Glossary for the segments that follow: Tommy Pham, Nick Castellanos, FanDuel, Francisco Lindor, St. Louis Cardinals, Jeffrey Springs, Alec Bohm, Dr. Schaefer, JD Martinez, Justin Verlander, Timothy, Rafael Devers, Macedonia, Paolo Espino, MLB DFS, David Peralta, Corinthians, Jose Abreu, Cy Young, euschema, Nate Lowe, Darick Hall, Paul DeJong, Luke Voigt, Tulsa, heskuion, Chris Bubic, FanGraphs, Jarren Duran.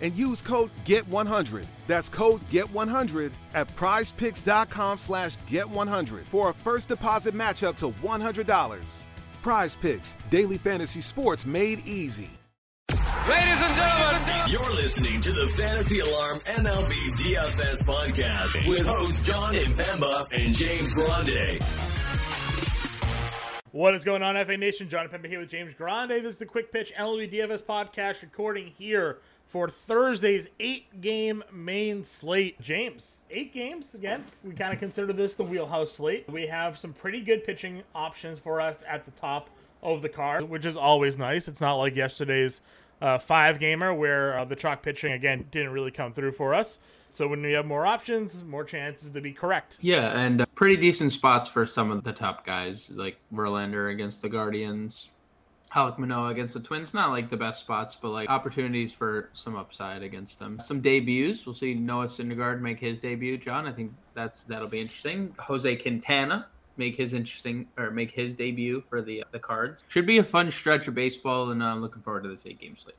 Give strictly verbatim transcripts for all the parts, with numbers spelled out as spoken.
and use code get one hundred. That's code get one hundred at prize picks dot com slash get one hundred for a first deposit match up to one hundred dollars. Prize Picks, daily fantasy sports made easy. Ladies and gentlemen, you're listening to the Fantasy Alarm M L B D F S podcast with hosts Jon Impemba and James Grande. What is going on, F A Nation? Jon Impemba here with James Grande. This is the Quick Pitch M L B D F S podcast, recording here for Thursday's eight-game main slate. James, eight games again. We kind of consider this the wheelhouse slate. We have some pretty good pitching options for us at the top of the card, which is always nice. It's not like yesterday's Uh, five gamer where uh, the chalk pitching again didn't really come through for us. So when we have more options, more chances to be correct. Yeah, and uh, pretty decent spots for some of the top guys, like Verlander against the Guardians, Alek Manoah against the Twins. Not like the best spots, but like opportunities for some upside against them. Some debuts. We'll see Noah Syndergaard make his debut. John, I think that's that'll be interesting. Jose Quintana make his interesting or make his debut for the the Cards. Should be a fun stretch of baseball, and I'm looking forward to this eight game slate.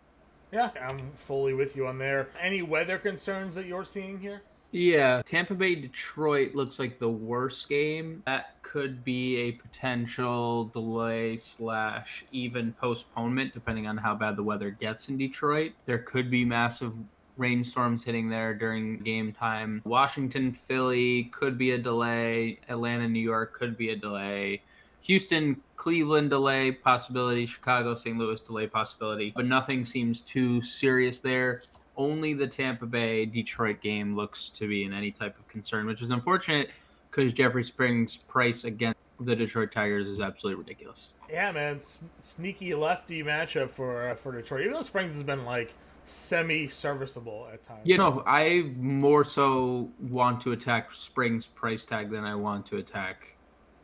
Yeah, I'm fully with you on there. Any weather concerns that you're seeing here? Yeah, Tampa Bay Detroit looks like the worst game. That could be a potential delay slash even postponement, depending on how bad the weather gets in Detroit. There could be massive rainstorms hitting there during game time. Washington, Philly could be a delay. Atlanta, New York could be a delay. Houston, Cleveland delay possibility. Chicago, Saint Louis delay possibility. But nothing seems too serious there. Only the Tampa Bay Detroit game looks to be in any type of concern, which is unfortunate because Jeffrey Springs' price against the Detroit Tigers is absolutely ridiculous. Yeah, man. S- sneaky lefty matchup for uh, for Detroit. Even though Springs has been like semi-serviceable at times. You know, I more so want to attack Springs' price tag than I want to attack...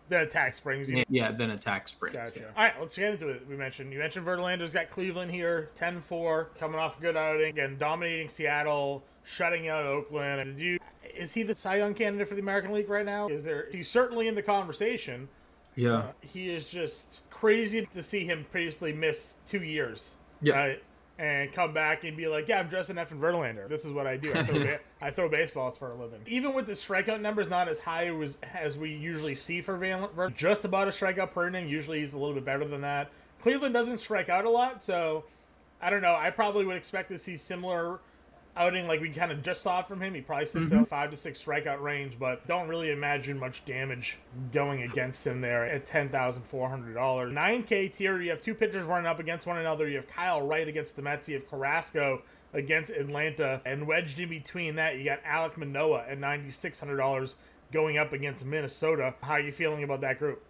Than attack Springs? You know? Yeah, than attack Springs. Gotcha. Yeah. All right, let's get into it. We mentioned, you mentioned Verlander's got Cleveland here, ten four, coming off a good outing, and dominating Seattle, shutting out Oakland. Did you, is he the Cy Young candidate for the American League right now? Is there? He's certainly in the conversation. Yeah. Uh, he is just crazy to see him previously miss two years. Yeah. Right? And come back and be like, yeah, I'm dressing F and Verlander. This is what I do. I throw, ba- I throw baseballs for a living. Even with the strikeout numbers not as high as, as we usually see for Verlander, just about a strikeout per inning. Usually he's a little bit better than that. Cleveland doesn't strike out a lot, so I don't know. I probably would expect to see similar outing like we kind of just saw from him. He probably sits mm-hmm. out five to six strikeout range, but don't really imagine much damage going against him there at ten thousand four hundred dollars. nine K tier, you have two pitchers running up against one another. You have Kyle Wright against the Mets. You have Carrasco against Atlanta. And wedged in between that, you got Alek Manoah at nine thousand six hundred dollars going up against Minnesota. How are you feeling about that group?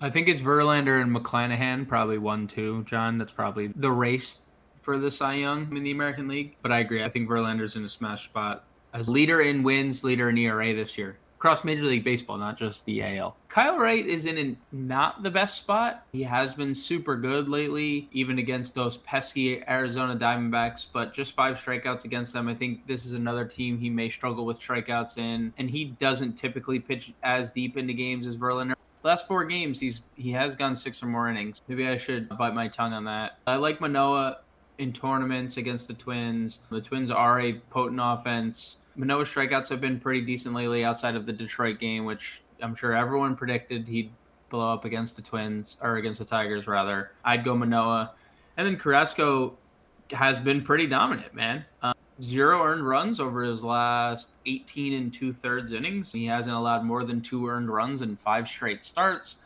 I think it's Verlander and McClanahan, probably one two, John. That's probably the race for the Cy Young in the American League. But I agree. I think Verlander's in a smash spot as leader in wins, leader in E R A this year. Across Major League Baseball, not just the A L. Kyle Wright is in an, not the best spot. He has been super good lately, even against those pesky Arizona Diamondbacks, but just five strikeouts against them. I think this is another team he may struggle with strikeouts in, and he doesn't typically pitch as deep into games as Verlander. Last four games, he's he has gone six or more innings. Maybe I should bite my tongue on that. I like Manoah in tournaments against the Twins. The Twins are a potent offense. Manoah's strikeouts have been pretty decent lately outside of the Detroit game, which I'm sure everyone predicted he'd blow up against the Twins, or against the Tigers, rather. I'd go Manoah. And then Carrasco has been pretty dominant, man. Um, zero earned runs over his last eighteen and two-thirds innings. He hasn't allowed more than two earned runs in five straight starts.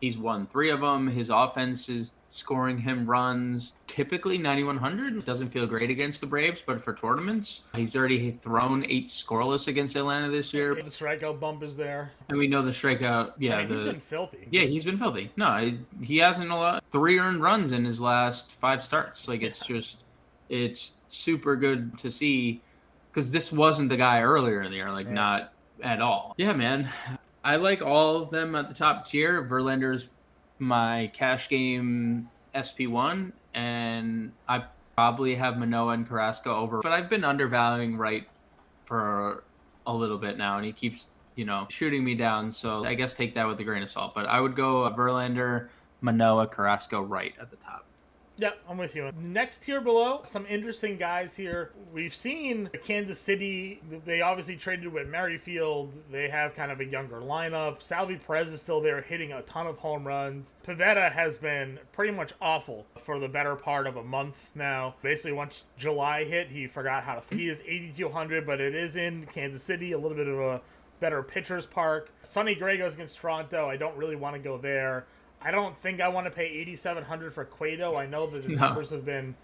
He's won three of them. His offense is scoring him runs, typically ninety-one hundred. Doesn't feel great against the Braves, but for tournaments, he's already thrown eight scoreless against Atlanta this year. The strikeout bump is there. And we know the strikeout. Yeah, yeah the, he's been filthy. Yeah, he's been filthy. No, he, he hasn't a lot. Three earned runs in his last five starts. Like, it's yeah. just, it's super good to see, because this wasn't the guy earlier in the year. Like, yeah. not at all. Yeah, man. I like all of them at the top tier. Verlander's my cash game S P one, and I probably have Manoah and Carrasco over. But I've been undervaluing Wright for a little bit now, and he keeps, you know, shooting me down. So I guess take that with a grain of salt. But I would go Verlander, Manoah, Carrasco, Wright at the top. Yeah, I'm with you. Next tier below, some interesting guys here. We've seen Kansas City. They obviously traded with Merrifield. They have kind of a younger lineup. Salvi Perez is still there, hitting a ton of home runs. Pivetta has been pretty much awful for the better part of a month now. Basically, once July hit, he forgot how to throw. He is eighty-two hundred, but it is in Kansas City, a little bit of a better pitcher's park. Sonny Gray goes against Toronto. I don't really want to go there. I don't think I want to pay eighty-seven hundred for Cueto. I know that the no. numbers have been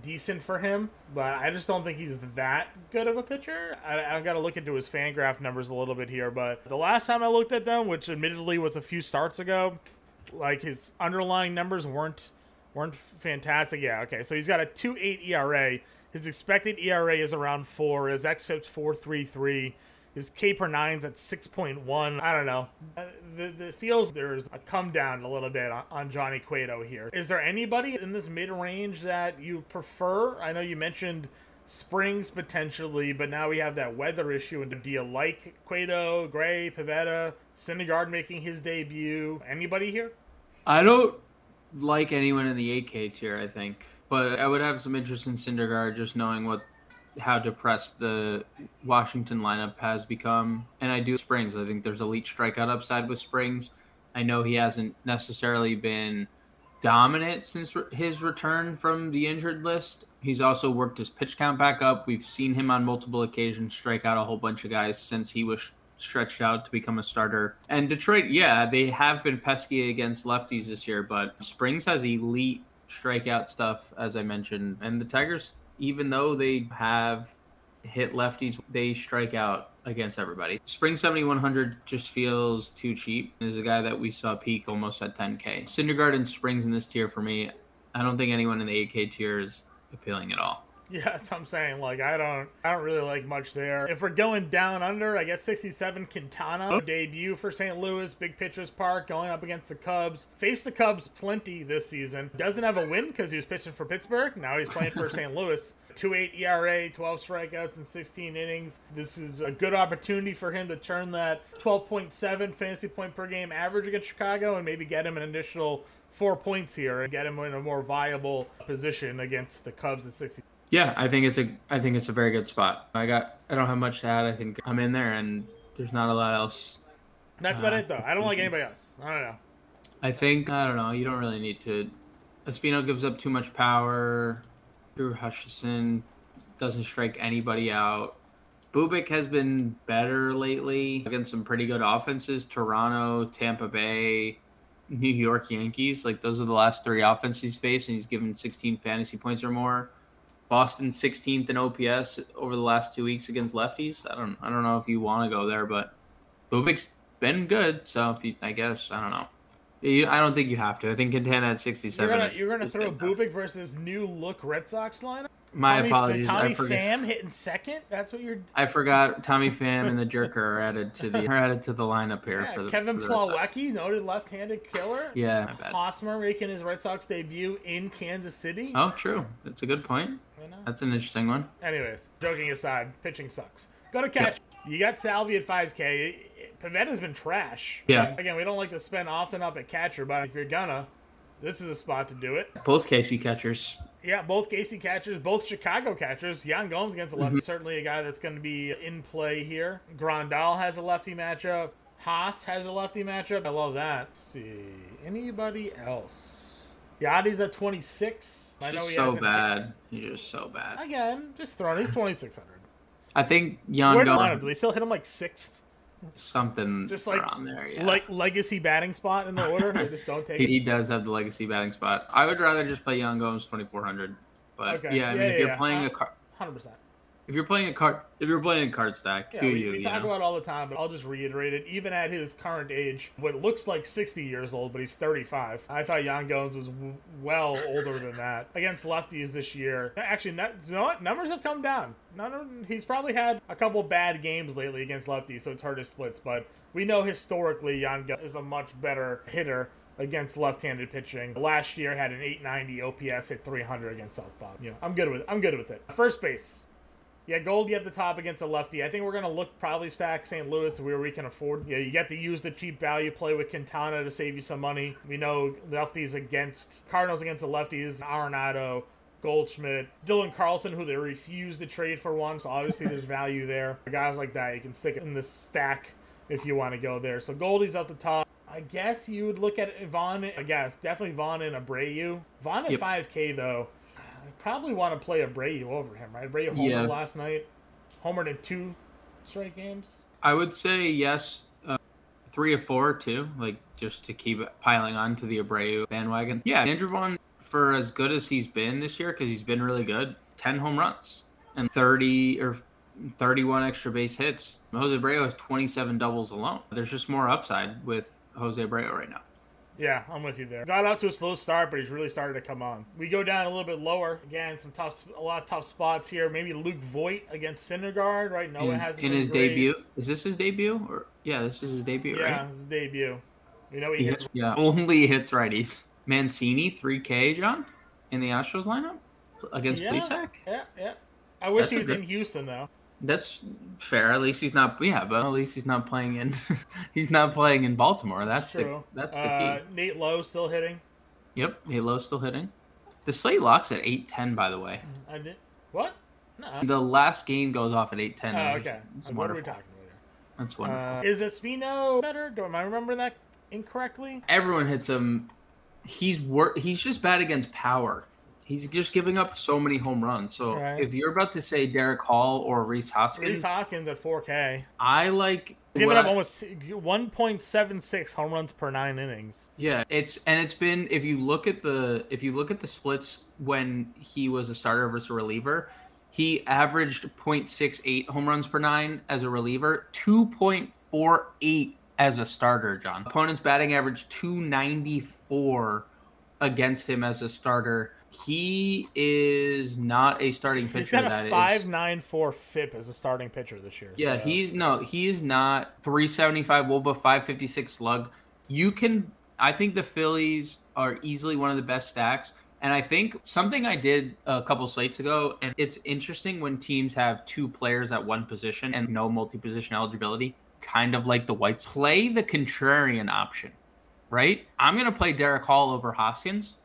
decent for him, but I just don't think he's that good of a pitcher. I, I've got to look into his FanGraph numbers a little bit here, but the last time I looked at them, which admittedly was a few starts ago, like, his underlying numbers weren't weren't fantastic. Yeah, okay, so he's got a two point eight E R A. His expected E R A is around four. His xFIP's four point three three. His K per nine's at six point one. I don't know. It feels there's a come down a little bit on, on Johnny Cueto here. Is there anybody in this mid-range that you prefer? I know you mentioned Springs potentially, but now we have that weather issue. And do you like Cueto, Gray, Pivetta, Syndergaard making his debut? Anybody here? I don't like anyone in the eight K tier, I think. But I would have some interest in Syndergaard, just knowing what how depressed the Washington lineup has become. And I do Springs. I think there's elite strikeout upside with Springs. I know he hasn't necessarily been dominant since re- his return from the injured list. He's also worked his pitch count back up. We've seen him on multiple occasions strike out a whole bunch of guys since he was sh- stretched out to become a starter. And Detroit, yeah, they have been pesky against lefties this year, but Springs has elite strikeout stuff, as I mentioned. And the Tigers, even though they have hit lefties, they strike out against everybody. Spring seventy-one hundred just feels too cheap. There's a guy that we saw peak almost at ten K. Syndergaard and Springs in this tier for me, I don't think anyone in the eight K tier is appealing at all. Yeah, that's what I'm saying. Like, I don't I don't really like much there. If we're going down under, I guess sixty-seven Quintana, oh. debut for Saint Louis, big pitcher's park, going up against the Cubs. Faced the Cubs plenty this season. Doesn't have a win because he was pitching for Pittsburgh. Now he's playing for Saint Louis. two point eight E R A, twelve strikeouts in sixteen innings. This is a good opportunity for him to turn that twelve point seven fantasy point per game average against Chicago and maybe get him an additional four points here and get him in a more viable position against the Cubs at sixty. Yeah, I think it's a I think it's a very good spot. I got I don't have much to add. I think I'm in there, and there's not a lot else. That's uh, about it, though. I don't like anybody else. I don't know. I think I don't know. You don't really need to. Espino gives up too much power. Drew Hutchison doesn't strike anybody out. Bubic has been better lately against some pretty good offenses: Toronto, Tampa Bay, New York Yankees. Like, those are the last three offenses he's faced, and he's given sixteen fantasy points or more. Boston sixteenth in O P S over the last two weeks against lefties. I don't I don't know if you want to go there, but Bubic's been good. So if you, I guess, I don't know. You, I don't think you have to. I think Quintana at sixty-seven. You're gonna, is, you're gonna is throw Bubic versus new look Red Sox lineup. My Tommy, apologies. Tommy I Pham hitting second. That's what you're. I forgot Tommy Pham and the Jerker are added to the are added to the lineup here. Yeah, for the, Kevin for the Plawecki, noted left-handed killer. Yeah. Hosmer making his Red Sox debut in Kansas City. Oh, true. That's a good point. That's an interesting one. Anyways, joking aside, pitching sucks. Go to catch. Yep. You got Salvi at five K. Pivetta's been trash. Yeah. Again, we don't like to spend often up at catcher, but if you're gonna, this is a spot to do it. Both K C catchers. Yeah, both K C catchers, both Chicago catchers. Yan Gomes against a lefty, mm-hmm. certainly a guy that's going to be in play here. Grandal has a lefty matchup. Haas has a lefty matchup. I love that. Let's see, anybody else? Yadi's at twenty-six. I know he's so bad. He's just so bad. Again, just throwing. He's twenty-six hundred. I think Yan Gomes. They still hit him like sixth. something just like around there. Yeah. Like legacy batting spot in the order. They just don't take he, it. He does have the legacy batting spot. I would rather just play Yan Gomes twenty-four hundred. But okay. yeah, I mean, yeah, if yeah, you're yeah. playing a card, one hundred percent. If you're playing a card, if you're playing a card stack, yeah, do we, you? We talk you know? about it all the time, but I'll just reiterate it. Even at his current age, what looks like sixty years old, but he's thirty-five. I thought Yan Gomes was w well older than that. Against lefties this year, actually, not, you know what? Numbers have come down. None of, he's probably had a couple bad games lately against lefties, so it's hard to splits. But we know historically, Yan Gomes is a much better hitter against left-handed pitching. Last year, had an eight ninety O P S, hit three hundred against Southpaw. You know, I'm good with, I'm good with it. First base. Yeah, Goldie at the top against a lefty. I think we're going to look probably stack Saint Louis where we can afford. Yeah, you get to use the cheap value play with Quintana to save you some money. We know lefties against, Cardinals against the lefties, Arenado, Goldschmidt, Dylan Carlson, who they refuse to trade for one, so obviously there's value there. Guys like that, you can stick it in the stack if you want to go there. So Goldie's at the top. I guess you would look at Vaughn, I guess, definitely Vaughn and Abreu. Vaughn at yep. five K, though. I probably want to play Abreu over him, right? Abreu homered yeah. last night, homered in two straight games. I would say yes, uh, three or four too, like just to keep piling on to the Abreu bandwagon. Yeah, Andrew Vaughn, for as good as he's been this year, because he's been really good, ten home runs and thirty or thirty-one extra base hits. Jose Abreu has twenty-seven doubles alone. There's just more upside with Jose Abreu right now. Yeah, I'm with you there. Got out to a slow start, but he's really started to come on. We go down a little bit lower. Again, some tough, a lot of tough spots here. Maybe Luke Voigt against Syndergaard, right? Noah has in his great. debut. Is this his debut? Or yeah, this is his debut, yeah, right? Yeah, his debut. You know he, he hits. Yeah, only hits righties. Mancini, three K, John, in the Astros lineup against yeah, Plesac. Yeah, yeah. I wish That's he was in Houston though. That's fair. At least he's not. Yeah, but at least he's not playing in. he's not playing in Baltimore. That's true. The, that's the uh, key. Nate Lowe still hitting. Yep, Nate Lowe still hitting. The slate locks at eight ten. By the way, I did what? No. The last game goes off at eight ten. Oh, okay. It's what wonderful. Are we talking about here? That's wonderful. Uh, is Espino better? Do I remember that incorrectly? Everyone hits him. He's wor He's just bad against power. He's just giving up so many home runs. So right. if you're about to say Darick Hall or Rhys Hoskins, Rhys Hoskins at four K, I like giving up I, almost one point seven six home runs per nine innings. Yeah, it's and it's been if you look at the if you look at the splits when he was a starter versus a reliever, he averaged zero point six eight home runs per nine as a reliever, two point four eight as a starter. John, opponent's batting average two ninety-four against him as a starter. He is not a starting pitcher. He's got a five nine four F I P as a starting pitcher this year. Yeah, so. he's no, he is not. Three seventy-five W O B A, five fifty-six slug. You can, I think the Phillies are easily one of the best stacks. And I think something I did a couple slates ago, and it's interesting when teams have two players at one position and no multi-position eligibility, kind of like the Whites. Play the contrarian option, right? I'm going to play Darick Hall over Hoskins.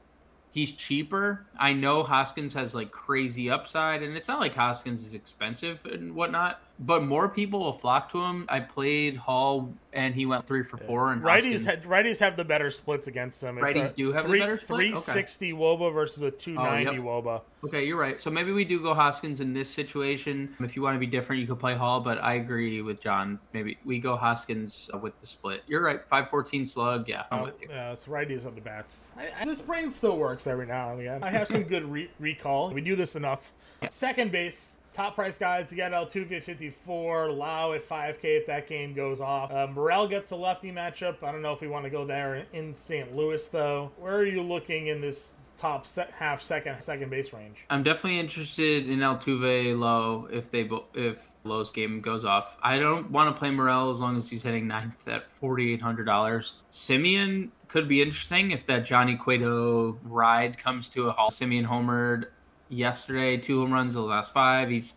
He's cheaper. I know Hoskins has like crazy upside, and it's not like Hoskins is expensive and whatnot, but more people will flock to him. I played Hall, and he went three for four. And righties, had, righties have the better splits against them. It's righties do have three, the better split? three sixty okay. W O B A versus a two ninety oh, yep. W O B A. Okay, you're right. So maybe we do go Hoskins in this situation. If you want to be different, you could play Hall, but I agree with John. Maybe we go Hoskins with the split. You're right. five fourteen slug. Yeah, I'm oh, with you. Yeah, it's righties on the bats. I, I, this brain still works every now and again. I have some good re recall. We do this enough. Second base, top price guys to get Altuve at fifty-four, Lau at five K if that game goes off. Uh, Morel gets a lefty matchup. I don't know if we want to go there in Saint Louis though. Where are you looking in this top set, half second second base range? I'm definitely interested in Altuve, Lau if they if Lau's game goes off. I don't want to play Morel as long as he's hitting ninth at forty-eight hundred dollars. Simeon could be interesting if that Johnny Cueto ride comes to a halt. Simeon homered yesterday, two home runs in the last five. He's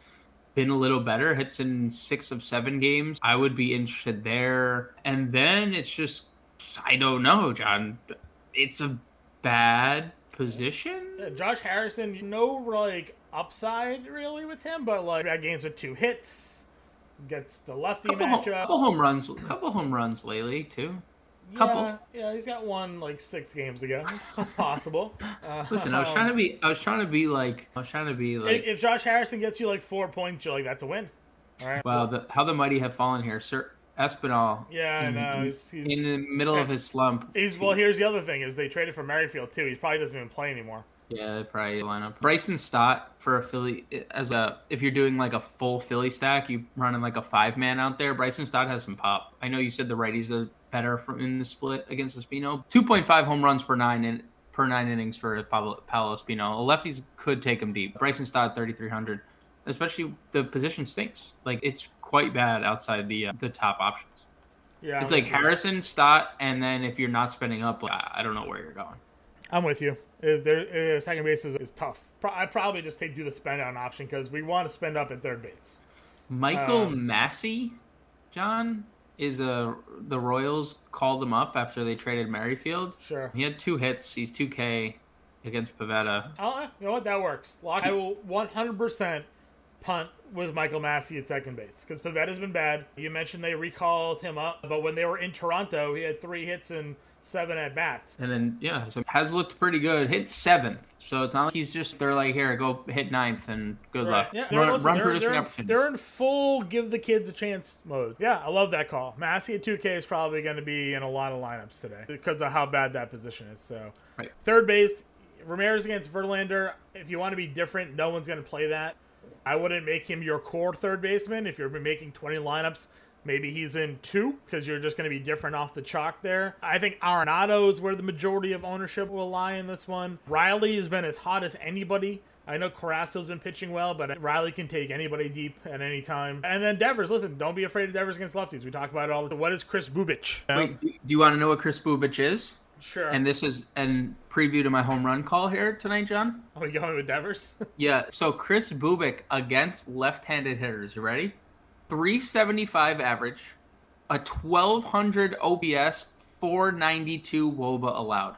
been a little better, hits in six of seven games. I would be interested there. And then it's just, I don't know, John. It's a bad position. Yeah, Josh Harrison, no like upside really with him, but like that games with two hits, gets the lefty couple matchup. Home, couple home runs, couple home runs lately too. Couple. Yeah, yeah, he's got one like six games ago. It's possible. Uh, Listen, I was trying to be, I was trying to be like, I was trying to be like. If, if Josh Harrison gets you like four points, you're like, that's a win. All right. Wow, the, how the mighty have fallen here, sir. Espinal. Yeah, in, I know. He's, he's, in the middle of his slump. He's, well, here's the other thing is they traded for Merrifield, too. He probably doesn't even play anymore. Yeah, they probably line up. Bryson Stott for a Philly, as a, if you're doing like a full Philly stack, you running like a five man out there. Bryson Stott has some pop. I know you said the righties are better from in the split against Espino. two point five home runs per nine in, per nine innings for Pablo, Paolo Espino. Lefties could take him deep. Bryson Stott thirty-three hundred, especially the position stinks. Like it's quite bad outside the uh, the top options. Yeah, it's I'm like Harrison, you. Stott, and then if you're not spending up, like, I don't know where you're going. I'm with you. If there, if second base is, is tough. Pro- I probably just take do the spend down option because we want to spend up at third base. Michael um, Massey, John, is a the Royals called him up after they traded Merrifield. Sure. He had two hits. He's two K against Pavetta. Uh, you know what? That works. Lock, I will one hundred percent punt with Michael Massey at second base because Pavetta's been bad. You mentioned they recalled him up, but when they were in Toronto, he had three hits and seven at bats, and then yeah, so has looked pretty good. Hit seventh, so it's not like he's just they're like here, go hit ninth and good right. luck. Yeah, they're, run, listen, run they're, they're, in, they're in full give the kids a chance mode. Yeah, I love that call. Massey at two K is probably going to be in a lot of lineups today because of how bad that position is. So right. Third base, Ramirez against Verlander. If you want to be different, no one's going to play that. I wouldn't make him your core third baseman if you're making twenty lineups. Maybe he's in two because you're just going to be different off the chalk there. I think Arenado is where the majority of ownership will lie in this one. Riley has been as hot as anybody. I know Carrasco's been pitching well, but Riley can take anybody deep at any time. And then Devers, listen, don't be afraid of Devers against lefties. We talk about it all the time. What is Chris Bubic? Wait, do you want to know what Chris Bubic is? Sure. And this is a preview to my home run call here tonight, John. Are we going with Devers? Yeah. So Chris Bubic against left-handed hitters. You ready? three seventy-five average, a twelve hundred O B S, four ninety-two wOBA allowed.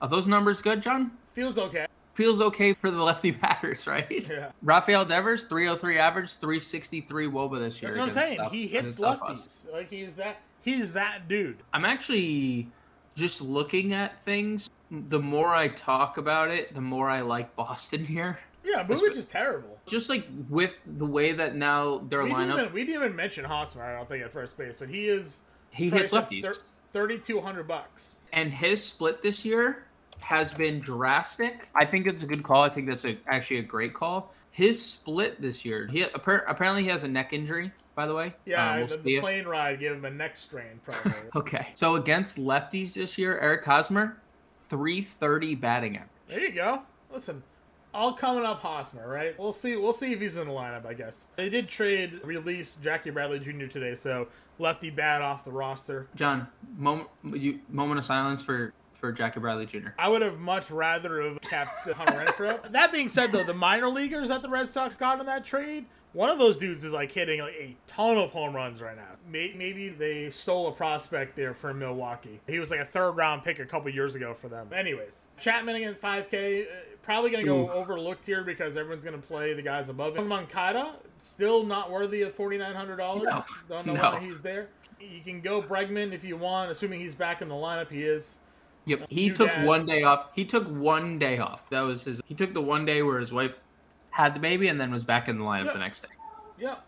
Are those numbers good, John? Feels okay. Feels okay for the lefty batters, right? Yeah. Rafael Devers, three oh three average, three sixty-three wOBA this year. That's what I'm saying. Stuff, he hits lefties. Like he's that. He's that dude. I'm actually just looking at things. The more I talk about it, the more I like Boston here. Yeah, Bubic is terrible. Just like with the way that now their we lineup. Didn't even, we didn't even mention Hosmer, I don't think, at first base, but he is. He hits lefties. Thir- thirty-two hundred bucks. And his split this year has been drastic. I think it's a good call. I think that's a, actually a great call. His split this year, he apparently he has a neck injury, by the way. Yeah, um, we'll the, the plane ride gave him a neck strain, probably. Okay. So against lefties this year, Eric Hosmer, three thirty batting average. There you go. Listen. All coming up Hosmer, right? We'll see We'll see if he's in the lineup, I guess. They did trade, release Jackie Bradley Junior today, so lefty bat off the roster. John, moment, you, moment of silence for, for Jackie Bradley Junior I would have much rather have kept Hunter Renfroe. That being said, though, the minor leaguers that the Red Sox got in that trade, one of those dudes is like hitting like a ton of home runs right now. Maybe they stole a prospect there from Milwaukee. He was like a third round pick a couple years ago for them. Anyways, Chapman against five K, probably going to go Oof. overlooked here because everyone's going to play the guys above him. Moncada, still not worthy of forty-nine hundred dollars. No. Don't know no. why he's there. You can go Bregman if you want, assuming he's back in the lineup. He is. Yep. He took guys. one day off. He took one day off. That was his. He took the one day where his wife had the baby and then was back in the lineup yep. the next day. Yep.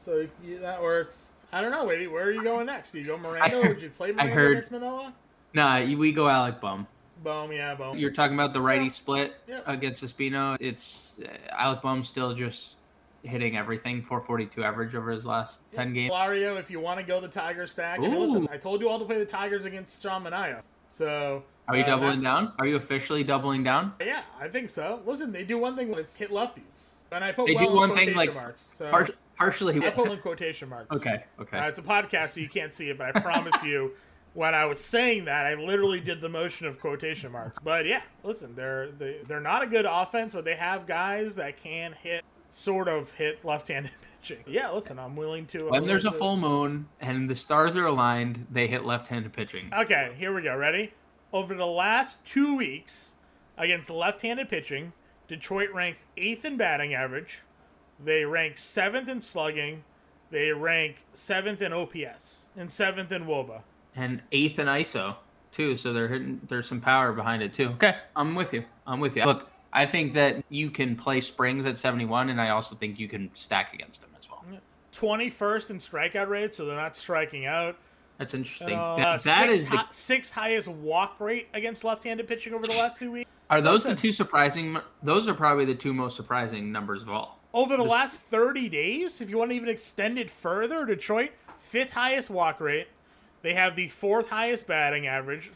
So yeah, that works. I don't know. Wait, where are you going next? Do you go Miranda? Heard, Would you play Miranda heard, next Manoah? Nah, we go Alec Bohm. Bohm, yeah, Bohm. You're talking about the righty yeah. split yep. against Espino. It's uh, Alec Bohm still just hitting everything, four forty-two average over his last yep. ten games. Lario, if you want to go the Tiger stack. And listen, I told you all to play the Tigers against Sean Manaea. So... Are you uh, doubling that, down? Are you officially doubling down? Yeah, I think so. Listen, they do one thing when it's hit lefties. And I put they well do one in quotation thing, like, marks. So par- partially. I put in quotation marks. Okay, okay. Uh, it's a podcast, so you can't see it, but I promise you, when I was saying that, I literally did the motion of quotation marks. But yeah, listen, they're they, they're not a good offense, but they have guys that can hit, sort of hit left-handed pitching. Yeah, listen, I'm willing to. When there's to... a full moon and the stars are aligned, they hit left-handed pitching. Okay, here we go. Ready? Over the last two weeks against left-handed pitching, Detroit ranks eighth in batting average. They rank seventh in slugging. They rank seventh in O P S and seventh in wOBA. And eighth in I S O, too. So they're hitting, there's some power behind it, too. Okay, I'm with you. I'm with you. Look, I think that you can play Springs at seventy-one, and I also think you can stack against him as well. twenty-first in strikeout rate, so they're not striking out. That's interesting. Uh, that that sixth, is the... hi- sixth highest walk rate against left-handed pitching over the last two weeks. Are those That's the a... two surprising? Those are probably the two most surprising numbers of all. Over the Just... last thirty days, if you want to even extend it further, Detroit, fifth highest walk rate. They have the fourth highest batting average.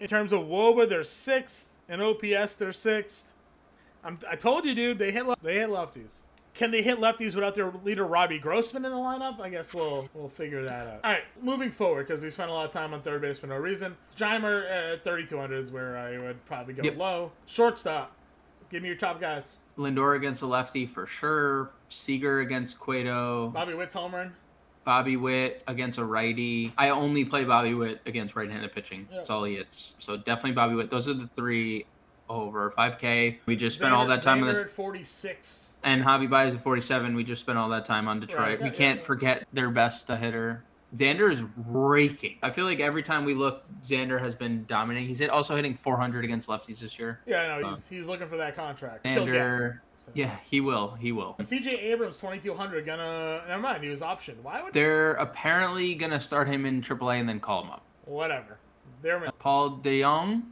In terms of WOBA, they're sixth. In O P S, they're sixth. I'm, I told you, dude, they hit le- they hit lefties. Can they hit lefties without their leader Robbie Grossman in the lineup? I guess we'll we'll figure that out. All right, moving forward, because we spent a lot of time on third base for no reason. Jeimer at thirty-two hundred is where I would probably go yep. low. Shortstop, give me your top guys. Lindor against a lefty for sure. Seager against Cueto. Bobby Witt's homering. Bobby Witt against a righty. I only play Bobby Witt against right-handed pitching. Yep. That's all he hits. So definitely Bobby Witt. Those are the three over five K. We just spent Xander, all that time on the at forty-six. And Javi Baez at forty-seven, we just spent all that time on Detroit. Right, yeah, we can't yeah, yeah. forget their best hitter. Xander is raking. I feel like every time we look, Xander has been dominating. He's also hitting four hundred against lefties this year. Yeah, I know. Um, he's, he's looking for that contract. Xander, so. yeah, he will. He will. C J Abrams, twenty-two hundred, gonna... Never mind, he was optioned. Why would... They're apparently gonna start him in triple A and then call him up. Whatever. They're... Uh, Paul DeJong,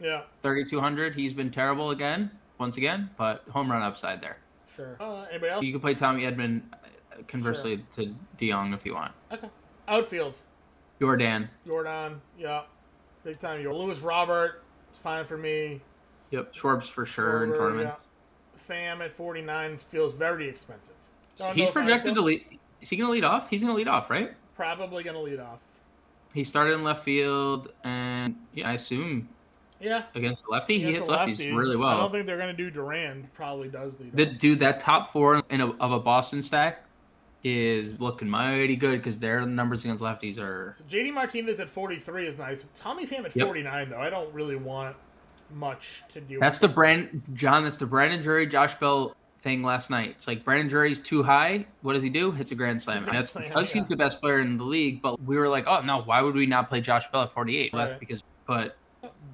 yeah. thirty-two hundred. He's been terrible again, once again, but home run upside there. Sure. Uh, anybody else? You can play Tommy Edman conversely sure. to DeJong if you want. Okay. Outfield. Jordan. Jordan, yeah. Big time. Lewis Robert, it's fine for me. Yep. Schwarber for sure Schwarber, in tournaments. Yeah. Pham at forty-nine feels very expensive. So he's projected to lead. Is he going to lead off? He's going to lead off, right? Probably going to lead off. He started in left field, and yeah, I assume... Yeah. Against the lefty, against he hits lefties lefty. really well. I don't think they're going to do Duran. Probably does lead the Dude, that top four in a, of a Boston stack is looking mighty good because their numbers against lefties are... So J D Martinez at forty-three is nice. Tommy Pham at yep. forty-nine, though. I don't really want much to do that's with the that. Brand, John, that's the Brandon Drury, Josh Bell thing last night. It's like Brandon Drury's too high. What does he do? Hits a grand slam. And that's because yeah. he's the best player in the league, but we were like, oh, no, why would we not play Josh Bell at forty-eight? Well, right. That's because... but.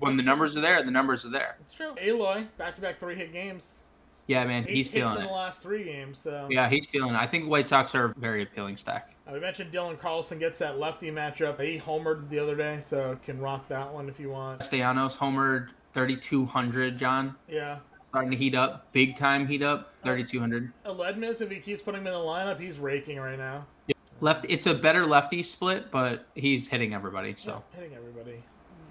When the numbers are there, the numbers are there. It's true. Aloy, back-to-back three-hit games. Yeah, man, Eight he's feeling it. Hits in the last three games. So. Yeah, he's feeling it. I think White Sox are a very appealing stack. Uh, we mentioned Dylan Carlson gets that lefty matchup. He homered the other day, so can rock that one if you want. Castellanos homered thirty-two hundred, John. Yeah. Starting to heat up. Big time heat up. thirty-two hundred. Aledmus, if he keeps putting him in the lineup, he's raking right now. Yeah. Left. It's a better lefty split, but he's hitting everybody. So yeah, hitting everybody.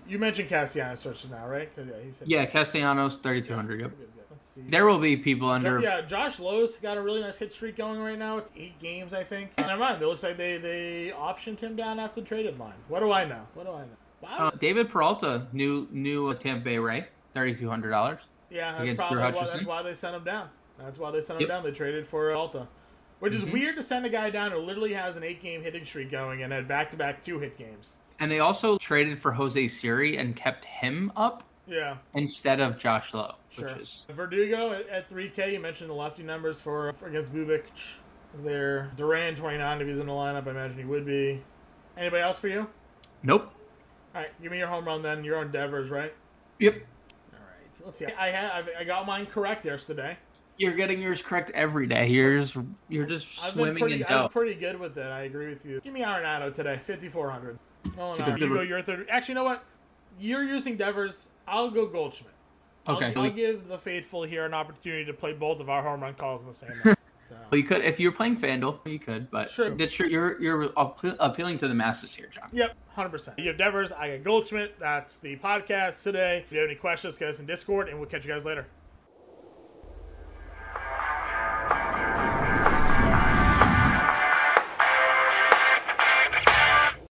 You mentioned Castellanos searches now, right? Yeah, he's yeah Castellanos, thirty-two hundred. Yep. Let's see. There will be people under. Yeah, Josh Lowe's got a really nice hit streak going right now. It's eight games, I think. Never mind. It looks like they, they optioned him down after the trade deadline. What do I know? What do I know? Wow. Uh, David Peralta, new new Tampa Bay Ray, thirty-two hundred dollars. Yeah, that's probably why, that's why they sent him down. That's why they sent him yep. down. They traded for Peralta, which mm-hmm. is weird to send a guy down who literally has an eight-game hitting streak going and had back-to-back two-hit games. And they also traded for Jose Siri and kept him up yeah. instead of Josh Lowe. Sure. Which is... Verdugo at, at three K, you mentioned the lefty numbers for, for against Bubic. Is there Duran, twenty-nine, if he's in the lineup? I imagine he would be. Anybody else for you? Nope. All right, give me your home run then. You're on Devers, right? Yep. All right, let's see. I have I got mine correct yesterday. You're getting yours correct every day. You're just you're just I've swimming pretty, in dough. I'm pretty good with it. I agree with you. Give me Arenado today, fifty-four hundred. Oh, no. You go your third. Actually, you know what? You're using Devers. I'll go Goldschmidt. Okay. I'll, I'll give the faithful here an opportunity to play both of our home run calls in the same night. So. Well, you could if you're playing FanDuel, you could, but sure. that's your, you're you're appealing to the masses here, John. Yep, one hundred percent. You have Devers. I got Goldschmidt. That's the podcast today. If you have any questions, get us in Discord, and we'll catch you guys later.